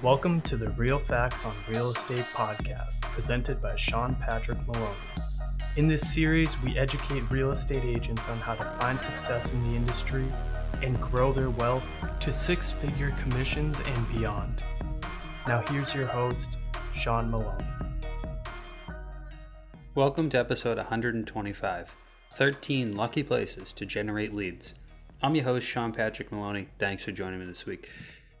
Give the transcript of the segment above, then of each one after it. Welcome to the Real Facts on Real Estate podcast, presented by Sean Patrick Maloney. In this series, we educate real estate agents on how to find success in the industry and grow their wealth to six-figure commissions and beyond. Now here's your host, Sean Maloney. Welcome to episode 125, 13 Lucky Places to Generate Leads. I'm your host, Sean Patrick Maloney. Thanks for joining me this week.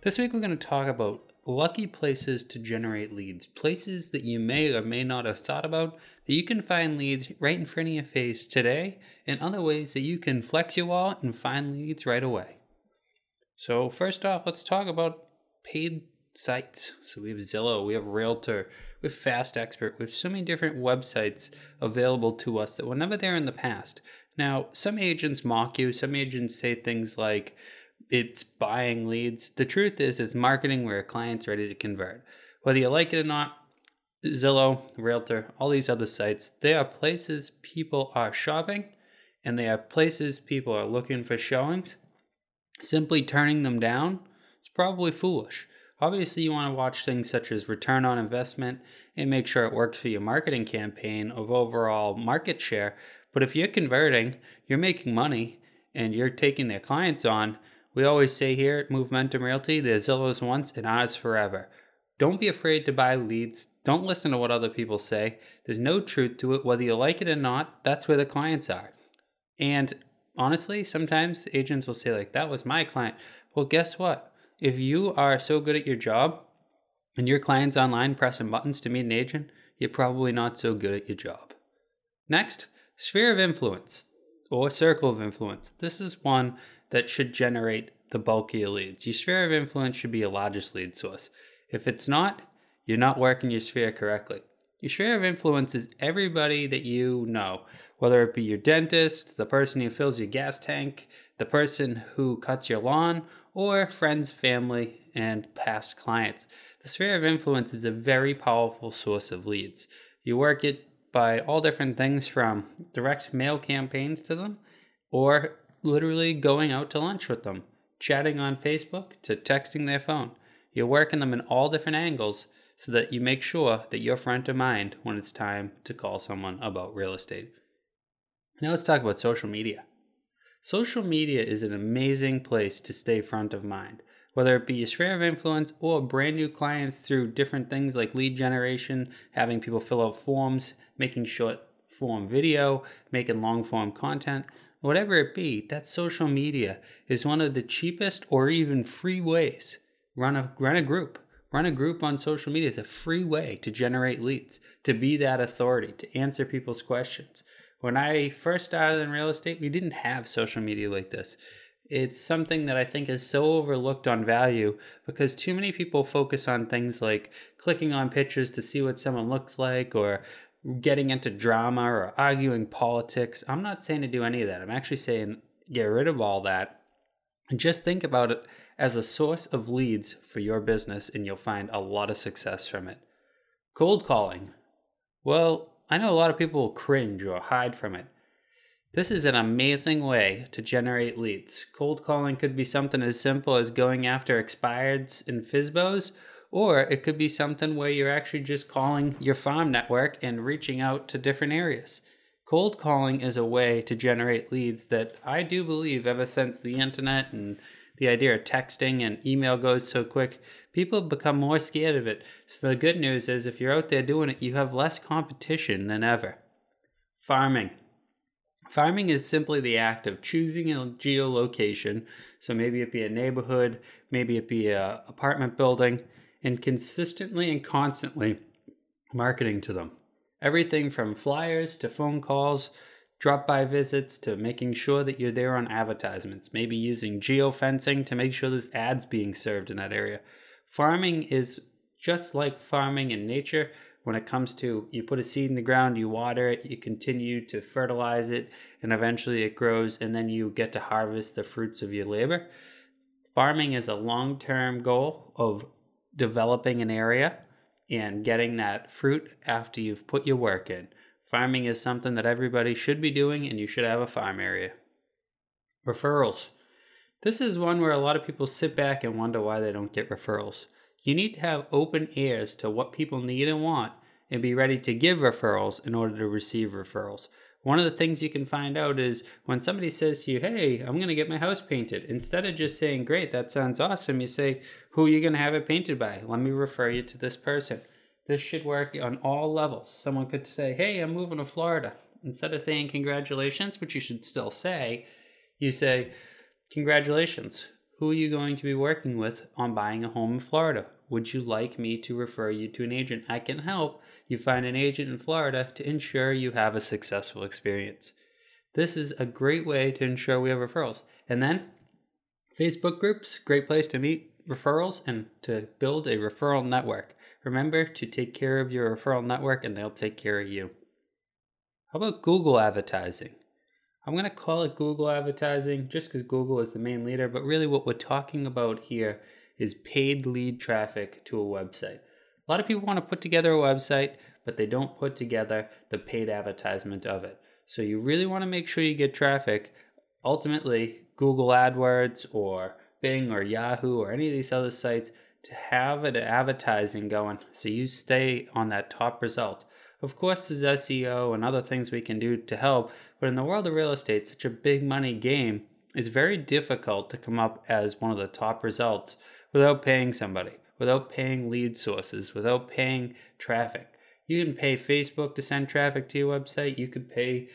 This week we're going to talk about lucky places to generate leads, places that you may or may not have thought about that you can find leads right in front of your face today, and other ways that you can flex your wallet and find leads right away. So first off, let's talk about paid sites. So we have Zillow, we have Realtor, we have Fast Expert, we have so many different websites available to us that were never there in the past. Now, some agents mock you, some agents say things like, it's buying leads. The truth is, it's marketing where a client's ready to convert. Whether you like it or not, Zillow, Realtor, all these other sites, they are places people are shopping, and they are places people are looking for showings. Simply turning them down is probably foolish. Obviously, you want to watch things such as return on investment and make sure it works for your marketing campaign of overall market share. But if you're converting, you're making money, and you're taking their clients on, we always say here at Movementum Realty, there's Zillow's once and ours forever. Don't be afraid to buy leads. Don't listen to what other people say. There's no truth to it. Whether you like it or not, that's where the clients are. And honestly, sometimes agents will say, like, that was my client. Well, guess what? If you are so good at your job and your client's online pressing buttons to meet an agent, you're probably not so good at your job. Next, sphere of influence or circle of influence. This is one that should generate the bulk of your leads. Your sphere of influence should be your largest lead source. If it's not, you're not working your sphere correctly. Your sphere of influence is everybody that you know, whether it be your dentist, the person who fills your gas tank, the person who cuts your lawn, or friends, family, and past clients. The sphere of influence is a very powerful source of leads. You work it by all different things, from direct mail campaigns to them, or literally going out to lunch with them, chatting on Facebook, to texting their phone. You're working them in all different angles so that you make sure that you're front of mind when it's time to call someone about real estate. Now let's talk about social media. Social media is an amazing place to stay front of mind, whether it be your sphere of influence or brand new clients through different things like lead generation, having people fill out forms, making short form video, making long form content. Whatever it be, that social media is one of the cheapest or even free ways. Run a group. Run a group on social media is a free way to generate leads, to be that authority, to answer people's questions. When I first started in real estate, we didn't have social media like this. It's something that I think is so overlooked on value because too many people focus on things like clicking on pictures to see what someone looks like, or getting into drama or arguing politics. I'm not saying to do any of that. I'm actually saying get rid of all that and just think about it as a source of leads for your business, and you'll find a lot of success from it. Cold calling. Well, I know a lot of people will cringe or hide from it. This is an amazing way to generate leads. Cold calling could be something as simple as going after expireds and FSBOs, or it could be something where you're actually just calling your farm network and reaching out to different areas. Cold calling is a way to generate leads that I do believe, ever since the internet and the idea of texting and email goes so quick, people become more scared of it. So the good news is, if you're out there doing it, you have less competition than ever. Farming. Farming is simply the act of choosing a geolocation. So maybe it be a neighborhood, maybe it be an apartment building, and consistently and constantly marketing to them. Everything from flyers to phone calls, drop-by visits, to making sure that you're there on advertisements, maybe using geofencing to make sure there's ads being served in that area. Farming is just like farming in nature when it comes to, you put a seed in the ground, you water it, you continue to fertilize it, and eventually it grows, and then you get to harvest the fruits of your labor. Farming is a long-term goal of developing an area and getting that fruit after you've put your work in. Farming is something that everybody should be doing, and you should have a farm area. Referrals. This is one where a lot of people sit back and wonder why they don't get referrals. You need to have open ears to what people need and want and be ready to give referrals in order to receive referrals. One of the things you can find out is when somebody says to you, hey, I'm going to get my house painted, instead of just saying, great, that sounds awesome, you say, who are you going to have it painted by? Let me refer you to this person. This should work on all levels. Someone could say, hey, I'm moving to Florida. Instead of saying congratulations, which you should still say, you say, congratulations. Who are you going to be working with on buying a home in Florida? Would you like me to refer you to an agent? I can help you find an agent in Florida to ensure you have a successful experience. This is a great way to ensure we have referrals. And then Facebook groups, great place to meet referrals and to build a referral network. Remember to take care of your referral network and they'll take care of you. How about Google advertising? I'm going to call it Google advertising just because Google is the main leader, but really what we're talking about here is paid lead traffic to a website. A lot of people want to put together a website, but they don't put together the paid advertisement of it. So you really want to make sure you get traffic. Ultimately, Google AdWords or Bing or Yahoo or any of these other sites to have an advertising going so you stay on that top result. Of course, there's SEO and other things we can do to help, but in the world of real estate, such a big money game, it's very difficult to come up as one of the top results without paying somebody, without paying lead sources, without paying traffic. You can pay Facebook to send traffic to your website. You could pay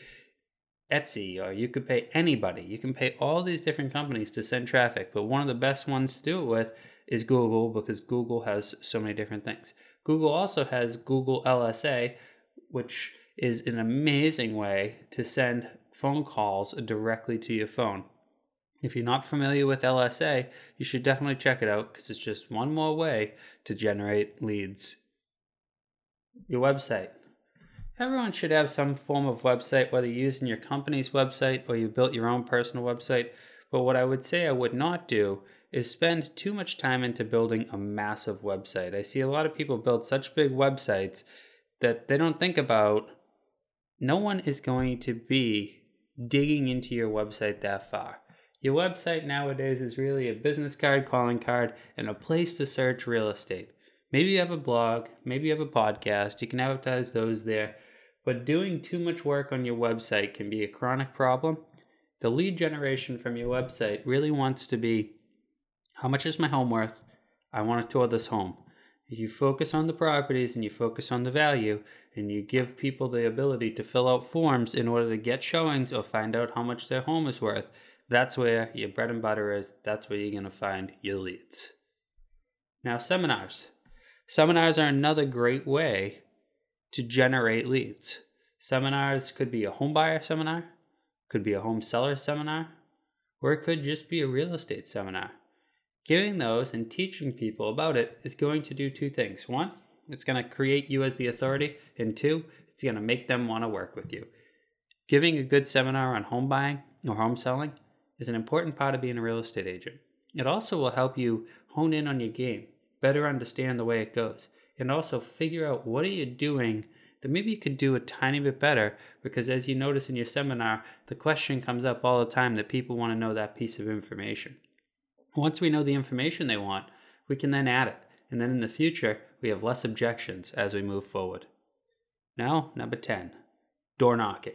Etsy, or you could pay anybody. You can pay all these different companies to send traffic, but one of the best ones to do it with is Google because Google has so many different things. Google also has Google LSA, which is an amazing way to send phone calls directly to your phone. If you're not familiar with LSA, you should definitely check it out because it's just one more way to generate leads. Your website. Everyone should have some form of website, whether you're using your company's website or you built your own personal website. But what I would say I would not do is spend too much time into building a massive website. I see a lot of people build such big websites that they don't think about. No one is going to be digging into your website that far. Your website nowadays is really a business card, calling card, and a place to search real estate. Maybe you have a blog, maybe you have a podcast, you can advertise those there, but doing too much work on your website can be a chronic problem. The lead generation from your website really wants to be, how much is my home worth? I want to tour this home. If you focus on the properties and you focus on the value and you give people the ability to fill out forms in order to get showings or find out how much their home is worth, that's where your bread and butter is. That's where you're going to find your leads. Now, seminars. Seminars are another great way to generate leads. Seminars could be a home buyer seminar, could be a home seller seminar, or it could just be a real estate seminar. Giving those and teaching people about it is going to do two things. One, it's going to create you as the authority, and two, it's going to make them want to work with you. Giving a good seminar on home buying or home selling is an important part of being a real estate agent. It also will help you hone in on your game, better understand the way it goes, and also figure out what are you doing that maybe you could do a tiny bit better, because as you notice in your seminar, the question comes up all the time that people want to know that piece of information. Once we know the information they want, we can then add it, and then in the future, we have less objections as we move forward. Now, number 10, door knocking.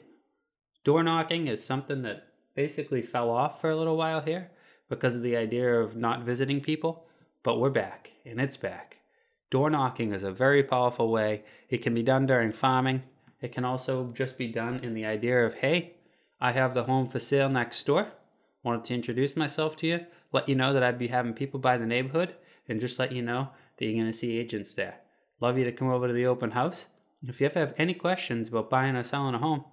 Door knocking is something that basically fell off for a little while here because of the idea of not visiting people, but we're back, and it's back. Door knocking is a very powerful way. It can be done during farming. It can also just be done in the idea of, hey, I have the home for sale next door. Wanted to introduce myself to you, let you know that I'd be having people by the neighborhood, and just let you know that you're going to see agents there. Love you to come over to the open house. If you ever have any questions about buying or selling a home,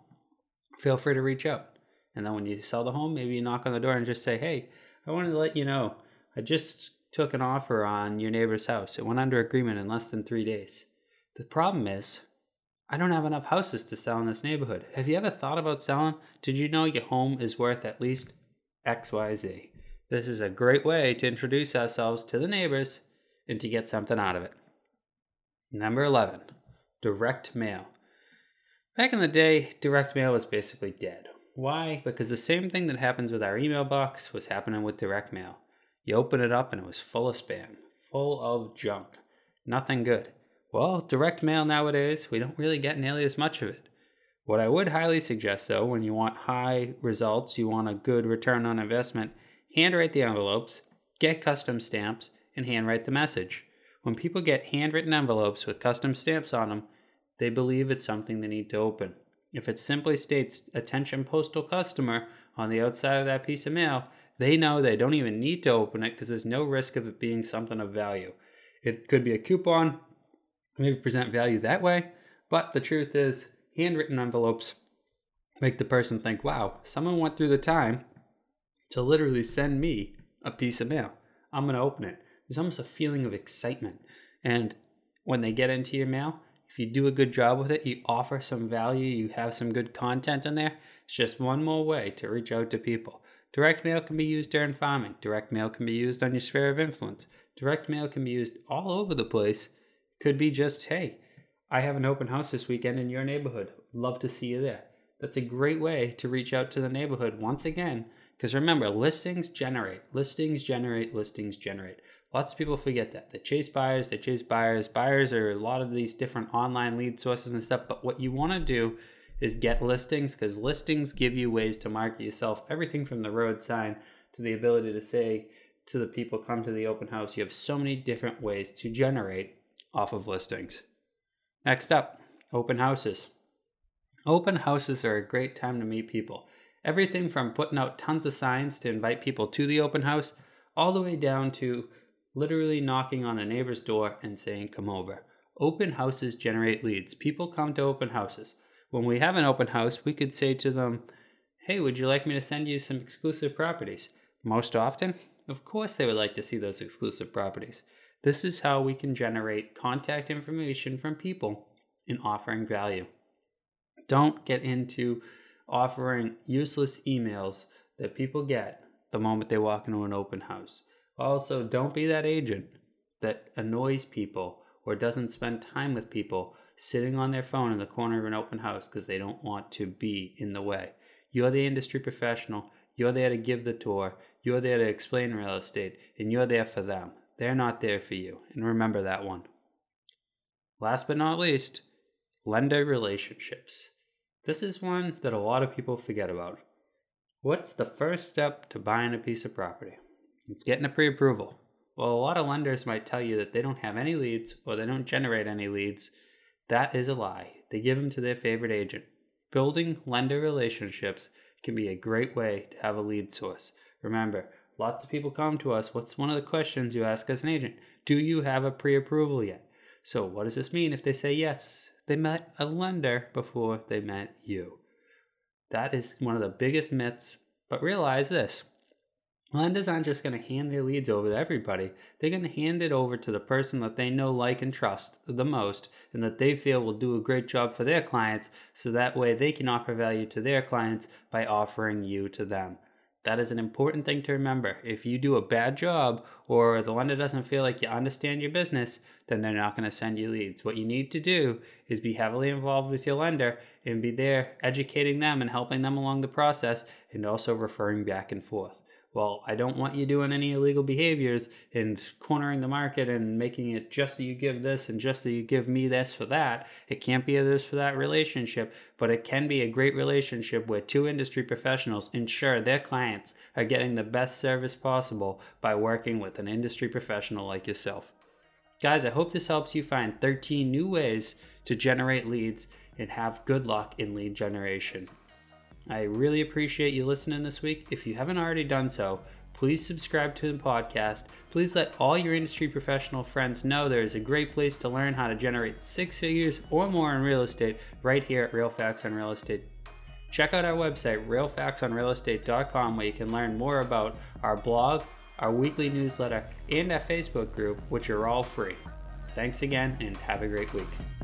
feel free to reach out. And then when you sell the home, maybe you knock on the door and just say, hey, I wanted to let you know, I just took an offer on your neighbor's house. It went under agreement in less than 3 days. The problem is, I don't have enough houses to sell in this neighborhood. Have you ever thought about selling? Did you know your home is worth at least XYZ. This is a great way to introduce ourselves to the neighbors and to get something out of it. Number 11, direct mail. Back in the day, direct mail was basically dead. Why? Because the same thing that happens with our email box was happening with direct mail. You open it up and it was full of spam, full of junk. Nothing good. Well, direct mail nowadays, we don't really get nearly as much of it. What I would highly suggest though, when you want high results, you want a good return on investment, handwrite the envelopes, get custom stamps, and handwrite the message. When people get handwritten envelopes with custom stamps on them, they believe it's something they need to open. If it simply states, attention postal customer, on the outside of that piece of mail, they know they don't even need to open it because there's no risk of it being something of value. It could be a coupon, maybe present value that way, but the truth is, handwritten envelopes make the person think, wow, someone went through the time to literally send me a piece of mail. I'm going to open it. There's almost a feeling of excitement. And when they get into your mail, if you do a good job with it, you offer some value, you have some good content in there, it's just one more way to reach out to people. Direct mail can be used during farming. Direct mail can be used on your sphere of influence. Direct mail can be used all over the place. Could be just, hey, I have an open house this weekend in your neighborhood. Love to see you there. That's a great way to reach out to the neighborhood once again, because remember, listings generate, listings generate, listings generate. Lots of people forget that. They chase buyers, they chase buyers. Buyers are a lot of these different online lead sources and stuff, but what you want to do is get listings, because listings give you ways to market yourself. Everything from the road sign to the ability to say to the people, come to the open house. You have so many different ways to generate off of listings. Next up, open houses. Open houses are a great time to meet people. Everything from putting out tons of signs to invite people to the open house, all the way down to literally knocking on the neighbor's door and saying, come over. Open houses generate leads. People come to open houses. When we have an open house, we could say to them, hey, would you like me to send you some exclusive properties? Most often, of course they would like to see those exclusive properties. This is how we can generate contact information from people in offering value. Don't get into offering useless emails that people get the moment they walk into an open house. Also, don't be that agent that annoys people or doesn't spend time with people sitting on their phone in the corner of an open house because they don't want to be in the way. You're the industry professional. You're there to give the tour. You're there to explain real estate, and you're there for them. They're not there for you. And remember that one. Last but not least, lender relationships. This is one that a lot of people forget about. What's the first step to buying a piece of property? It's getting a pre-approval. Well, a lot of lenders might tell you that they don't have any leads or they don't generate any leads. That is a lie. They give them to their favorite agent. Building lender relationships can be a great way to have a lead source. Remember, lots of people come to us. What's one of the questions you ask as an agent? Do you have a pre-approval yet? So what does this mean if they say yes? They met a lender before they met you. That is one of the biggest myths, but realize this. Lenders aren't just going to hand their leads over to everybody. They're going to hand it over to the person that they know, like, and trust the most, and that they feel will do a great job for their clients, so that way they can offer value to their clients by offering you to them. That is an important thing to remember. If you do a bad job or the lender doesn't feel like you understand your business, then they're not going to send you leads. What you need to do is be heavily involved with your lender and be there educating them and helping them along the process, and also referring back and forth. Well, I don't want you doing any illegal behaviors and cornering the market and making it just that you give this and just that you give me this for that. It can't be a this for that relationship, but it can be a great relationship where two industry professionals ensure their clients are getting the best service possible by working with an industry professional like yourself. Guys, I hope this helps you find 13 new ways to generate leads and have good luck in lead generation. I really appreciate you listening this week. If you haven't already done so, please subscribe to the podcast. Please let all your industry professional friends know there is a great place to learn how to generate 6 figures or more in real estate right here at Real Facts on Real Estate. Check out our website, realfactsonrealestate.com, where you can learn more about our blog, our weekly newsletter, and our Facebook group, which are all free. Thanks again, and have a great week.